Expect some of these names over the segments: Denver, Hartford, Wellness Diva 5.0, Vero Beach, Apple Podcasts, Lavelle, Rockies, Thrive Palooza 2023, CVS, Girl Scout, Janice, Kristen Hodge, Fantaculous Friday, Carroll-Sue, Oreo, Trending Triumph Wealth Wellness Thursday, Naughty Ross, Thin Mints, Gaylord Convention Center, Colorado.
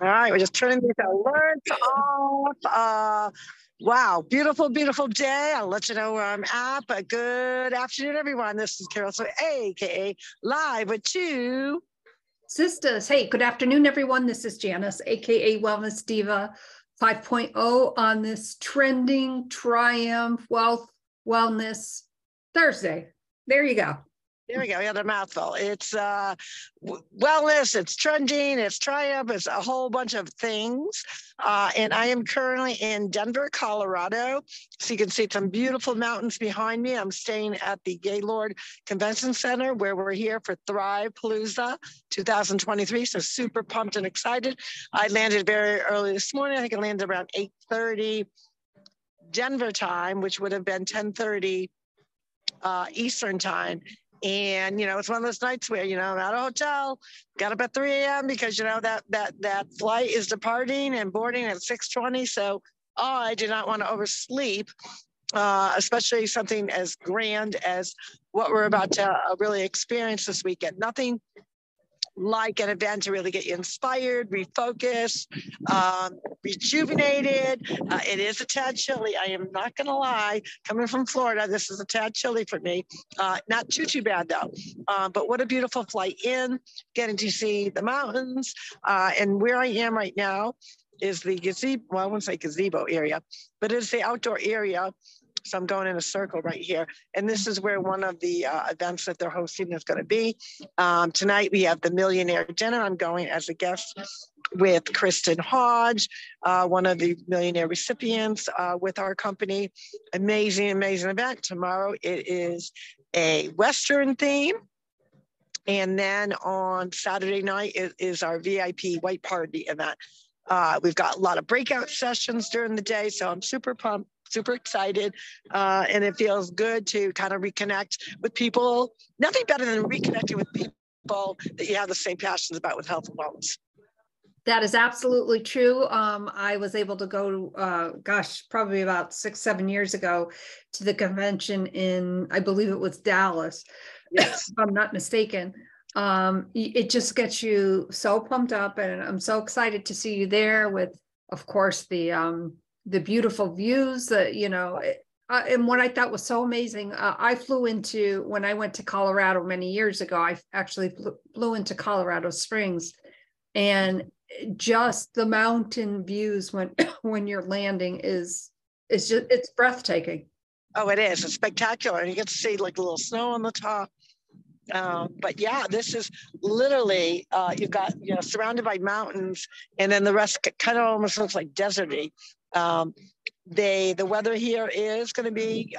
All right, we're just turning these alerts off. Wow, beautiful, beautiful day. I'll let you know where I'm at, but good afternoon, everyone. This is Carroll-Sue, AKA Live with You Sisters. Hey, good afternoon, everyone. This is Janice, AKA Wellness Diva 5.0 on this Trending Triumph Wealth Wellness Thursday. There you go. There we go. We had a mouthful. It's wellness, it's trending, it's triumph, it's a whole bunch of things. And I am currently in Denver, Colorado. So you can see some beautiful mountains behind me. I'm staying at the Gaylord Convention Center where we're here for Thrive Palooza 2023. So super pumped and excited. I landed very early this morning. I think I landed around 8:30 Denver time, which would have been 10:30 Eastern time. And, you know, it's one of those nights where, you know, I'm at a hotel, got up at 3 a.m. because, you know, that flight is departing and boarding at 6:20. So I do not want to oversleep, especially something as grand as what we're about to really experience this weekend. Nothing like an event to really get you inspired, refocused, rejuvenated. It is a tad chilly. I am not going to lie. Coming from Florida, this is a tad chilly for me. Not too bad though. But what a beautiful flight in, getting to see the mountains. And where I am right now is the gazebo, well, I wouldn't say gazebo area, but it's the outdoor area. So I'm going in a circle right here. And this is where one of the events that they're hosting is going to be. Tonight, we have the Millionaire Dinner. I'm going as a guest with Kristen Hodge, one of the millionaire recipients with our company. Amazing, amazing event. Tomorrow, it is a Western theme. And then on Saturday night, it is our VIP White Party event. We've got a lot of breakout sessions during the day. So I'm super pumped. Super excited, and it feels good to kind of reconnect with people. Nothing better than reconnecting with people that you have the same passions about with health and wellness. That is absolutely true. I was able to go, probably about 6-7 years ago to the convention in, I believe it was Dallas, yes. If I'm not mistaken. It just gets you so pumped up, and I'm so excited to see you there with, of course, the beautiful views that, you know, and what I thought was so amazing. I flew into, when I went to Colorado many years ago, I actually flew into Colorado Springs, and just the mountain views when you're landing it's breathtaking. Oh, it is. It's spectacular. And you get to see like a little snow on the top. But yeah, this is literally, you've got, you know, surrounded by mountains, and then the rest kind of almost looks like deserty. The weather here is going to be,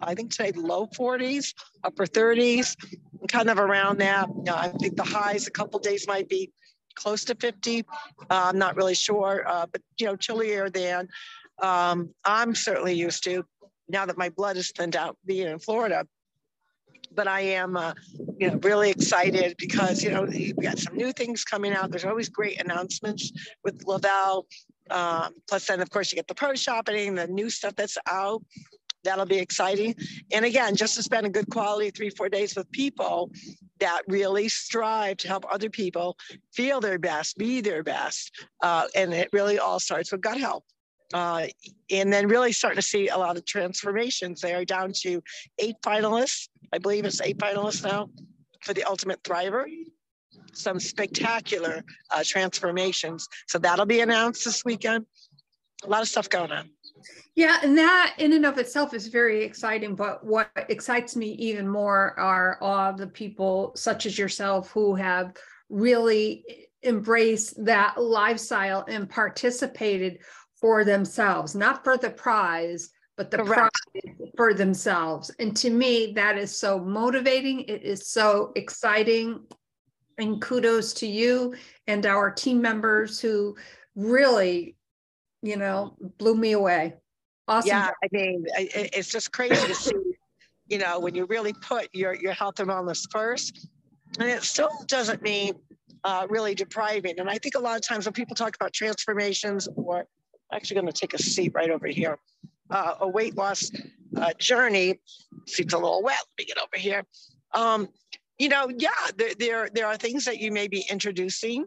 I think today, low 40s, upper 30s, kind of around that. I think the highs a couple days might be close to 50. I'm not really sure, but, you know, chillier than I'm certainly used to now that my blood is thinned out being in Florida. But I am, you know, really excited because, you know, we've got some new things coming out. There's always great announcements with Lavelle. Plus then, of course, you get the pro shopping, the new stuff that's out. That'll be exciting. And again, just to spend a good quality 3-4 days with people that really strive to help other people feel their best, be their best. And it really all starts with gut health. And then really starting to see a lot of transformations. They are down to 8 finalists. I believe it's 8 finalists now for the Ultimate Thriver. Some spectacular transformations. So that'll be announced this weekend. A lot of stuff going on. Yeah, and that in and of itself is very exciting. But what excites me even more are all the people such as yourself who have really embraced that lifestyle and participated for themselves, not for the prize, but the Correct. Prize for themselves. And to me, that is so motivating. It is so exciting. And kudos to you and our team members who really, you know, blew me away. Awesome. Yeah, I mean, it's just crazy to see, you know, when you really put your health and wellness first, and it still doesn't mean really depriving. And I think a lot of times when people talk about transformations or actually going to take a seat right over here. A weight loss journey. Seems a little wet. Let me get over here. You know, yeah, there are things that you may be introducing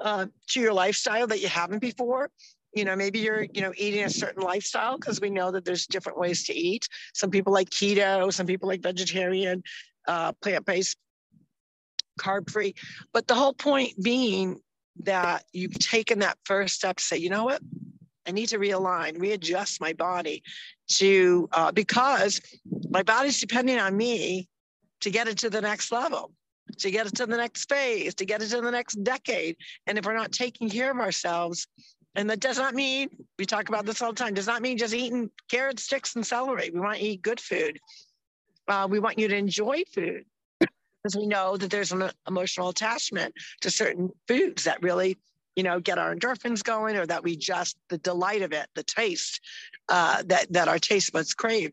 to your lifestyle that you haven't before. You know, maybe you're, you know, eating a certain lifestyle, because we know that there's different ways to eat. Some people like keto, some people like vegetarian, plant-based, carb-free. But the whole point being that you've taken that first step to say, you know what, I need to realign, readjust my body to, because my body's depending on me to get it to the next level, to get it to the next phase, to get it to the next decade. And if we're not taking care of ourselves, and that does not mean, we talk about this all the time, does not mean just eating carrots, sticks, and celery. We want to eat good food. We want you to enjoy food, because we know that there's an emotional attachment to certain foods that really, you know, get our endorphins going, or that we just, the delight of it, the taste that our taste buds crave.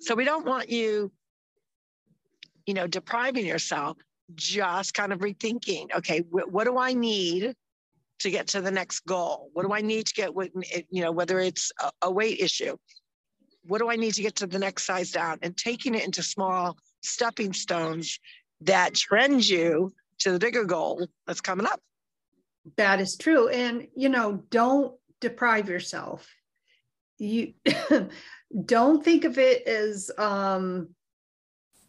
So we don't want you, you know, depriving yourself, just kind of rethinking, okay, what do I need to get to the next goal? What do I need to get, you know, whether it's a weight issue, what do I need to get to the next size down? And taking it into small stepping stones that trend you to the bigger goal that's coming up. That is true. And, you know, don't deprive yourself. You don't think of it as,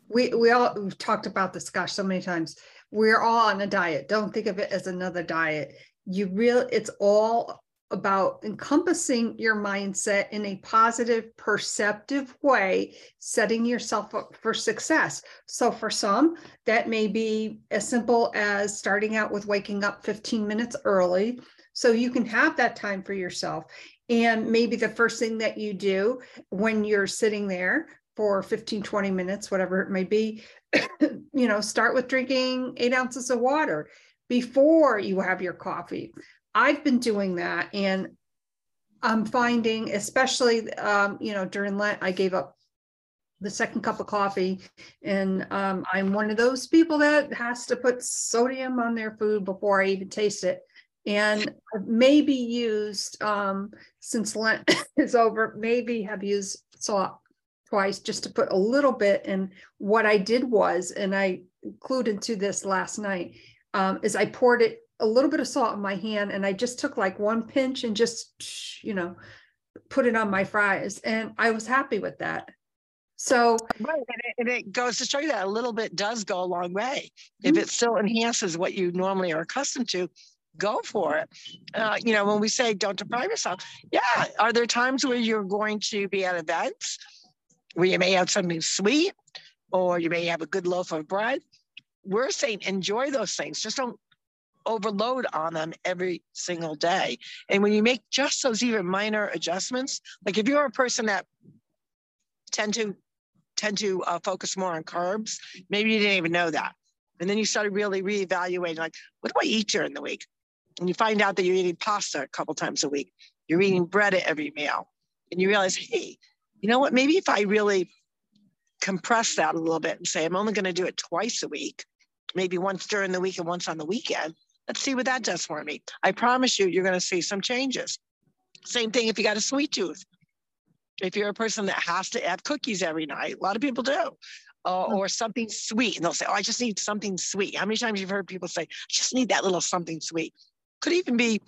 we've talked about this, gosh, so many times. We're all on a diet. Don't think of it as another diet. It's all about encompassing your mindset in a positive, perceptive way, setting yourself up for success. So for some, that may be as simple as starting out with waking up 15 minutes early, so you can have that time for yourself. And maybe the first thing that you do when you're sitting there for 15, 20 minutes, whatever it may be, you know, start with drinking 8 ounces of water before you have your coffee. I've been doing that, and I'm finding, especially, you know, during Lent, I gave up the second cup of coffee, and I'm one of those people that has to put sodium on their food before I even taste it. And I've maybe used, since Lent is over, maybe have used salt twice, just to put a little bit. And what I did was, and I clued into this last night, is I poured it, a little bit of salt in my hand, and I just took like one pinch and just, you know, put it on my fries. And I was happy with that. So right. And it goes to show you that a little bit does go a long way. Mm-hmm. If it still enhances what you normally are accustomed to, go for it. You know, when we say don't deprive yourself, yeah. Are there times where you're going to be at events where you may have something sweet, or you may have a good loaf of bread? We're saying enjoy those things. Just don't overload on them every single day. And when you make just those even minor adjustments, like if you're a person that tend to focus more on carbs, maybe you didn't even know that, and then you started really reevaluating, like, what do I eat during the week? And you find out that you're eating pasta a couple times a week, you're eating bread at every meal, and you realize, hey, you know what, maybe if I really compress that a little bit and say I'm only going to do it twice a week, maybe once during the week and once on the weekend, let's see what that does for me. I promise you, you're going to see some changes. Same thing if you got a sweet tooth. If you're a person that has to have cookies every night, a lot of people do, or something sweet. And they'll say, oh, I just need something sweet. How many times you've heard people say, I just need that little something sweet? Could even be,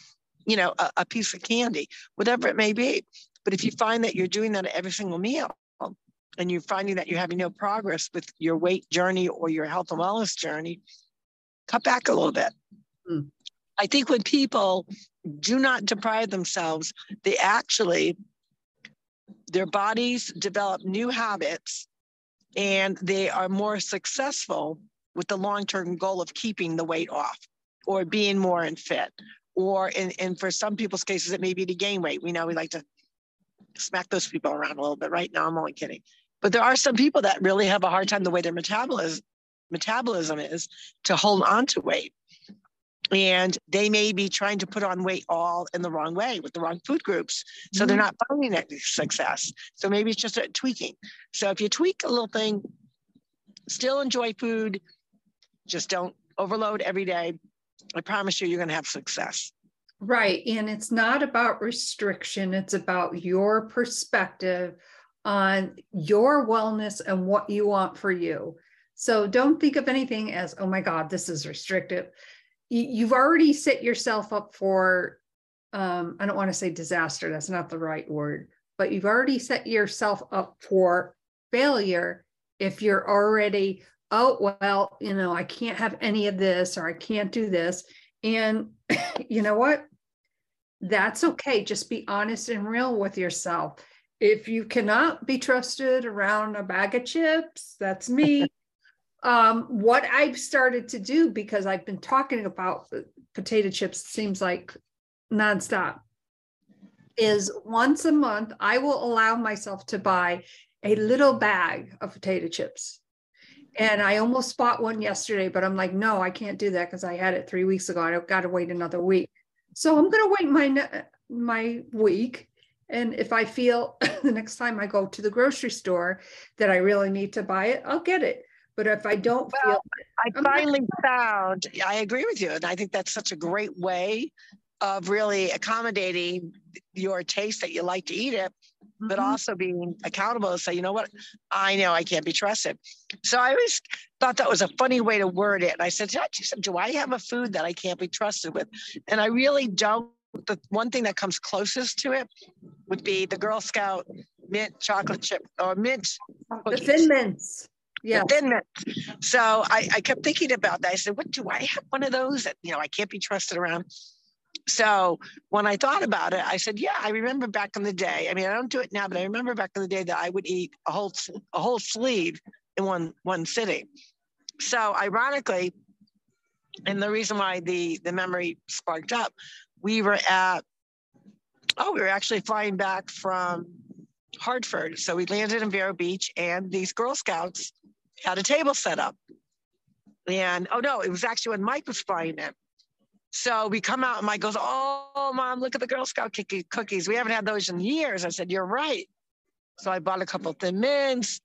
you know, a piece of candy, whatever it may be. But if you find that you're doing that at every single meal, and you're finding that you're having no progress with your weight journey or your health and wellness journey, cut back a little bit. Mm. I think when people do not deprive themselves, they actually, their bodies develop new habits, and they are more successful with the long-term goal of keeping the weight off, or being more in fit, or in for some people's cases, it may be to gain weight. We know we like to smack those people around a little bit, right? Now I'm only kidding. But there are some people that really have a hard time the way their metabolism is to hold on to weight. And they may be trying to put on weight all in the wrong way with the wrong food groups. So They're not finding that success. So maybe it's just a tweaking. So if you tweak a little thing, still enjoy food, just don't overload every day. I promise you, you're going to have success. Right. And it's not about restriction. It's about your perspective on your wellness and what you want for you. So don't think of anything as, oh my God, this is restrictive. you've already set yourself up for, I don't want to say disaster, that's not the right word, but you've already set yourself up for failure if you're already, oh, well, you know, I can't have any of this, or I can't do this. And you know what? That's okay. Just be honest and real with yourself. If you cannot be trusted around a bag of chips, that's me. What I've started to do, because I've been talking about potato chips, seems like nonstop, is once a month, I will allow myself to buy a little bag of potato chips. And I almost bought one yesterday, but I'm like, no, I can't do that because I had it 3 weeks ago. I've got to wait another week. So I'm going to wait my week. And if I feel the next time I go to the grocery store that I really need to buy it, I'll get it. But if I don't feel it, I agree with you. And I think that's such a great way of really accommodating your taste that you like to eat it, but also being accountable to say, you know what, I know I can't be trusted. So I always thought that was a funny way to word it. And I said, do I have a food that I can't be trusted with? And I really don't. The one thing that comes closest to it would be the Girl Scout mint chocolate chip or mint cookies. The Thin Mints. Yeah. The Thin Mints. So I kept thinking about that. I said, what, do I have one of those that, you know, I can't be trusted around? So when I thought about it, I said, yeah, I remember back in the day. I mean, I don't do it now, but I remember back in the day that I would eat a whole sleeve in one sitting. So ironically, and the reason why the memory sparked up, we were actually flying back from Hartford. So we landed in Vero Beach and these Girl Scouts had a table set up. And, oh no, it was actually when Mike was flying in. So we come out and Mike goes, oh, Mom, look at the Girl Scout cookies. We haven't had those in years. I said, you're right. So I bought a couple of Thin Mints,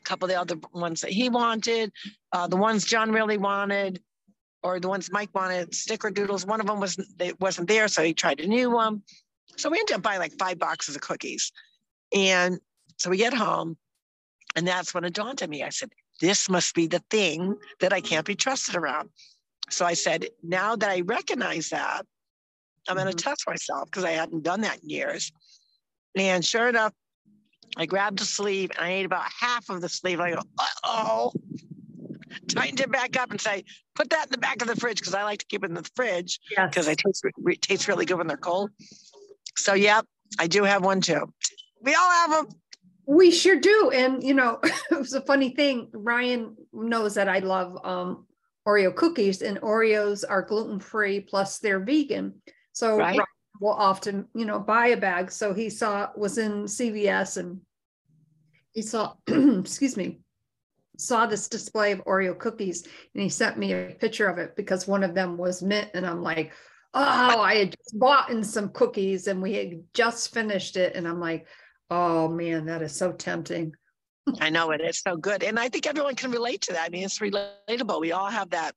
a couple of the other ones that he wanted, the ones John really wanted, or the ones Mike wanted, sticker doodles. One of them wasn't there, so he tried a new one. So we ended up buying like 5 boxes of cookies. And so we get home, and that's when it dawned on me. I said, this must be the thing that I can't be trusted around. So I said, now that I recognize that, I'm going to test myself because I hadn't done that in years. And sure enough, I grabbed a sleeve and I ate about half of the sleeve. I go, uh-oh, tightened it back up and say, put that in the back of the fridge because I like to keep it in the fridge because it tastes really good when they're cold. So, yeah, I do have one too. We all have them. We sure do. And, you know, it was a funny thing. Ryan knows that I love Oreo cookies, and Oreos are gluten-free plus they're vegan. So Ryan will often, you know, buy a bag. So he was in CVS and he saw this display of Oreo cookies, and he sent me a picture of it because one of them was mint. And I'm like, oh, I had just bought in some cookies and we had just finished it. And I'm like, oh man, that is so tempting. I know it. It's so good. And I think everyone can relate to that. I mean, it's relatable. We all have that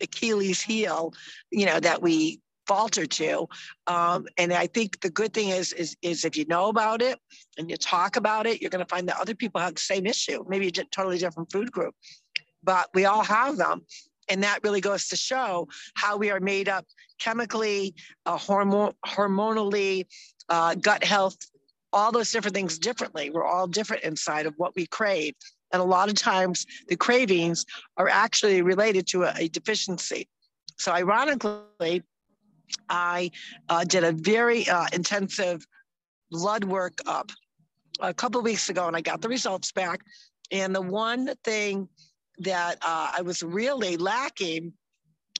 Achilles heel, you know, that we falter to. And I think the good thing is if you know about it and you talk about it, you're going to find that other people have the same issue, maybe a totally different food group, but we all have them. And that really goes to show how we are made up chemically, hormonally, gut health, all those different things differently. We're all different inside of what we crave. And a lot of times the cravings are actually related to a deficiency. So ironically, I did a very intensive blood work up a couple of weeks ago, and I got the results back. And the one thing that I was really lacking,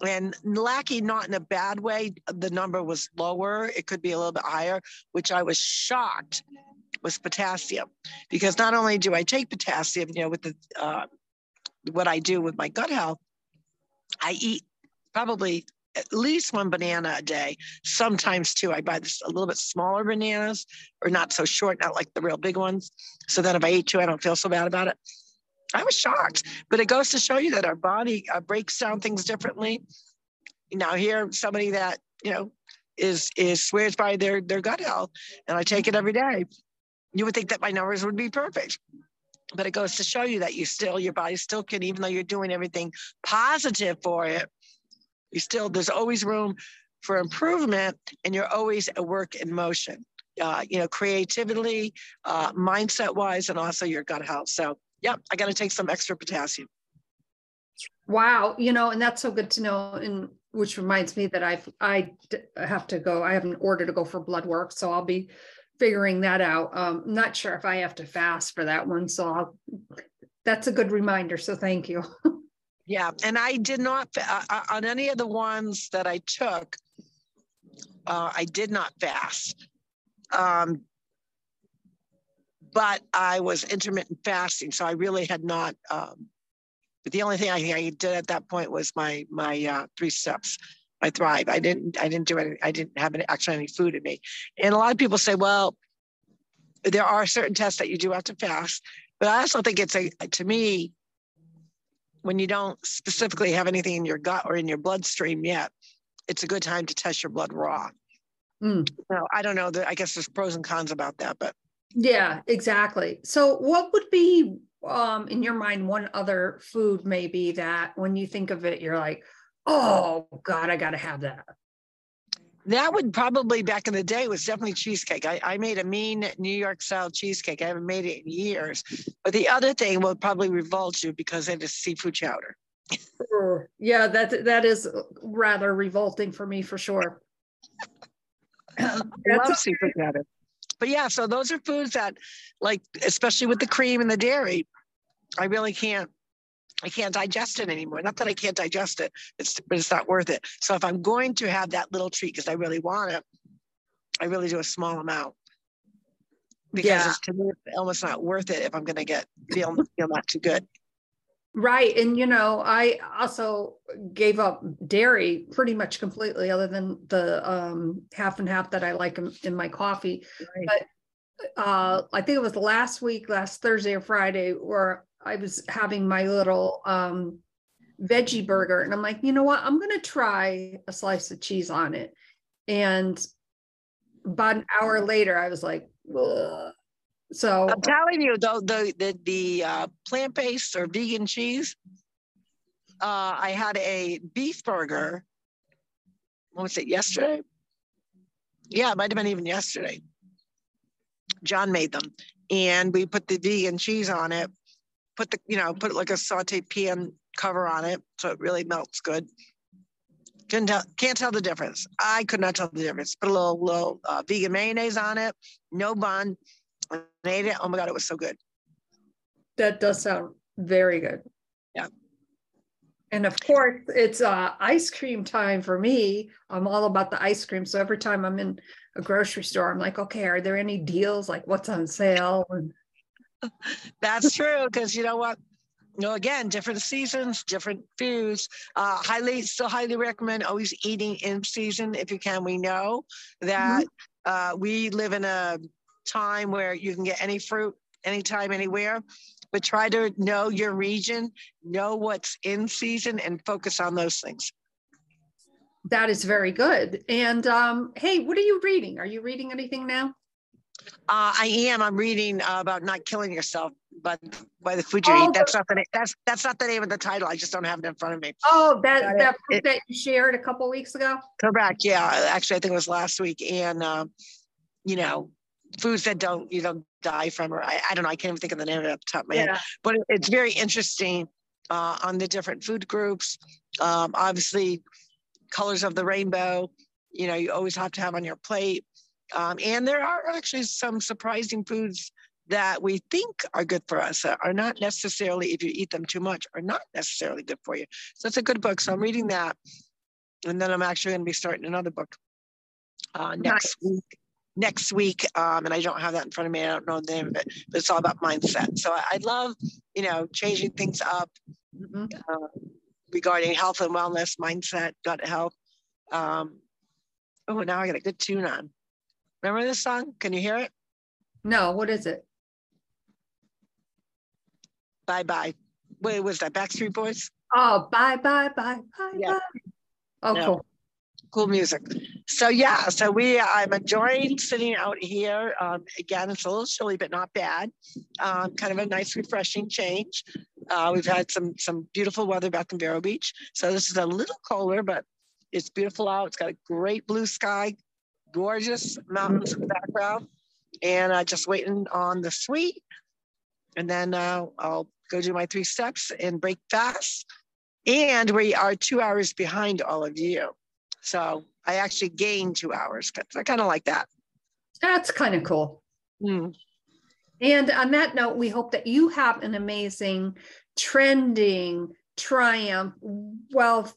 and lacking not in a bad way, the number was lower. It could be a little bit higher, which I was shocked was potassium, because not only do I take potassium, you know, with the what I do with my gut health, I eat probably at least 1 banana a day, sometimes 2. I buy this a little bit smaller bananas, or not so short, not like the real big ones. So then if I eat 2, I don't feel so bad about it. I was shocked, but it goes to show you that our body breaks down things differently. Now here, somebody that, you know, is swears by their gut health, and I take it every day. You would think that my numbers would be perfect, but it goes to show you that your body still can, even though you're doing everything positive for it, there's always room for improvement, and you're always a work in motion, creativity, mindset wise, and also your gut health. So yeah, I got to take some extra potassium. Wow. And that's so good to know. And which reminds me that I have to go, I have an order to go for blood work. So I'll be figuring that out. Not sure if I have to fast for that one. So that's a good reminder. So thank you. Yeah. And I did not, on any of the ones that I took, I did not fast. But I was intermittent fasting. So I really had not, but the only thing I did at that point was my 3 steps, my Thrive. I didn't do any, I didn't have any food in me. And a lot of people say, well, there are certain tests that you do have to fast, but I also think it's to me, when you don't specifically have anything in your gut or in your bloodstream yet, it's a good time to test your blood raw. Mm. So I don't know, I guess there's pros and cons about that, but. Yeah, exactly. So what would be, in your mind, one other food maybe that when you think of it, you're like, oh God, I got to have that. That would probably, back in the day, was definitely cheesecake. I made a mean New York style cheesecake. I haven't made it in years. But the other thing will probably revolt you, because it is seafood chowder. Yeah, that is rather revolting for me, for sure. I love seafood chowder. But yeah, so those are foods that, like, especially with the cream and the dairy, I really can't digest it anymore. Not that I can't digest it, but it's not worth it. So if I'm going to have that little treat, because I really want it, I really do a small amount. Because it's, to me, it's almost not worth it if I'm going to feel not too good. Right. And, I also gave up dairy pretty much completely, other than the half and half that I like in my coffee. Right. But I think it was last Thursday or Friday, where I was having my little veggie burger. And I'm like, you know what? I'm going to try a slice of cheese on it. And about an hour later, I was like, ugh. So I'm telling you, though, the plant-based or vegan cheese, I had a beef burger. What was it, yesterday? Yeah, it might have been even yesterday. John made them, and we put the vegan cheese on it. Put like a sauteed pan cover on it, so it really melts good. Can't tell the difference. I could not tell the difference. Put a little vegan mayonnaise on it, no bun. I ate it. Oh my God, it was so good. That does sound very good. Yeah. And of course, it's ice cream time for me. I'm all about the ice cream. So every time I'm in a grocery store, I'm like, okay, are there any deals? Like, what's on sale? That's true. Because you know what? Again, different seasons, different foods. Still highly recommend always eating in season if you can. We know that we live in a time where you can get any fruit anytime, anywhere, but try to know your region, know what's in season, and focus on those things. That is very good. And hey, what are you reading? Are you reading anything now? I am. I'm reading about not killing yourself by the food you eat. That's not the name of the title. I just don't have it in front of me. Oh, that you shared a couple of weeks ago. Correct. Yeah, actually, I think it was last week. And foods that you don't die from, or I don't know, I can't even think of the name of it off the top of my head, but it's very interesting on the different food groups. Obviously, colors of the rainbow, you always have to have on your plate. And there are actually some surprising foods that we think are good for us that are not necessarily, if you eat them too much, are not necessarily good for you. So it's a good book. So I'm reading that. And then I'm actually going to be starting another book next week, and I don't have that in front of me. I don't know the name of it, but it's all about mindset. So I love, changing things up regarding health and wellness, mindset, gut health. Now I got a good tune on. Remember this song? Can you hear it? No, what is it? Bye Bye. Wait, was that Backstreet Boys? Oh, Bye Bye Bye Bye Bye. Oh, yeah. Cool. Cool music. So yeah, so I'm enjoying sitting out here. Again, it's a little chilly, but not bad. Kind of a nice, refreshing change. We've had some beautiful weather back in Vero Beach. So this is a little colder, but It's beautiful out. It's got a great blue sky, gorgeous mountains in the background. And just waiting on the suite. And then I'll go do my 3 steps and break fast. And we are 2 hours behind all of you. So I actually gained 2 hours. I kind of like that. That's kind of cool. Mm. And on that note, we hope that you have an amazing Trending Triumph Wealth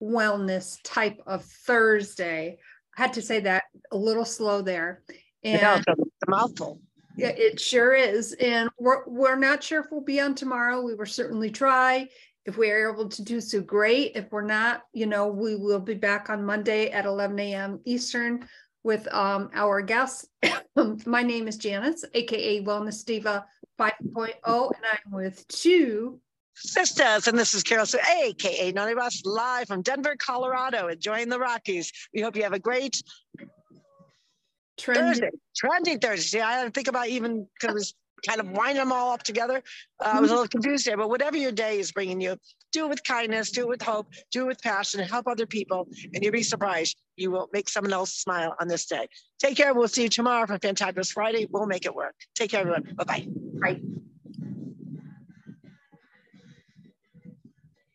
Wellness type of Thursday. I had to say that a little slow there. And it's a mouthful. Yeah, it sure is. And we're not sure if we'll be on tomorrow. We will certainly try. If we're able to do so, great. If we're not, you know, we will be back on Monday at 11 a.m. Eastern with our guests. My name is Janice, aka Wellness Diva 5.0, and I'm with 2 sisters, and this is Carroll-Sue, aka Naughty Ross, live from Denver, Colorado, enjoying the Rockies. We hope you have a great Trending Thursday. I had to think about even because kind of wind them all up together. I was a little confused there, but whatever your day is bringing you, do it with kindness, do it with hope, do it with passion, and help other people. And you'll be surprised. You will make someone else smile on this day. Take care. We'll see you tomorrow for Fantaculous Friday. We'll make it work. Take care, everyone. Bye-bye. Bye.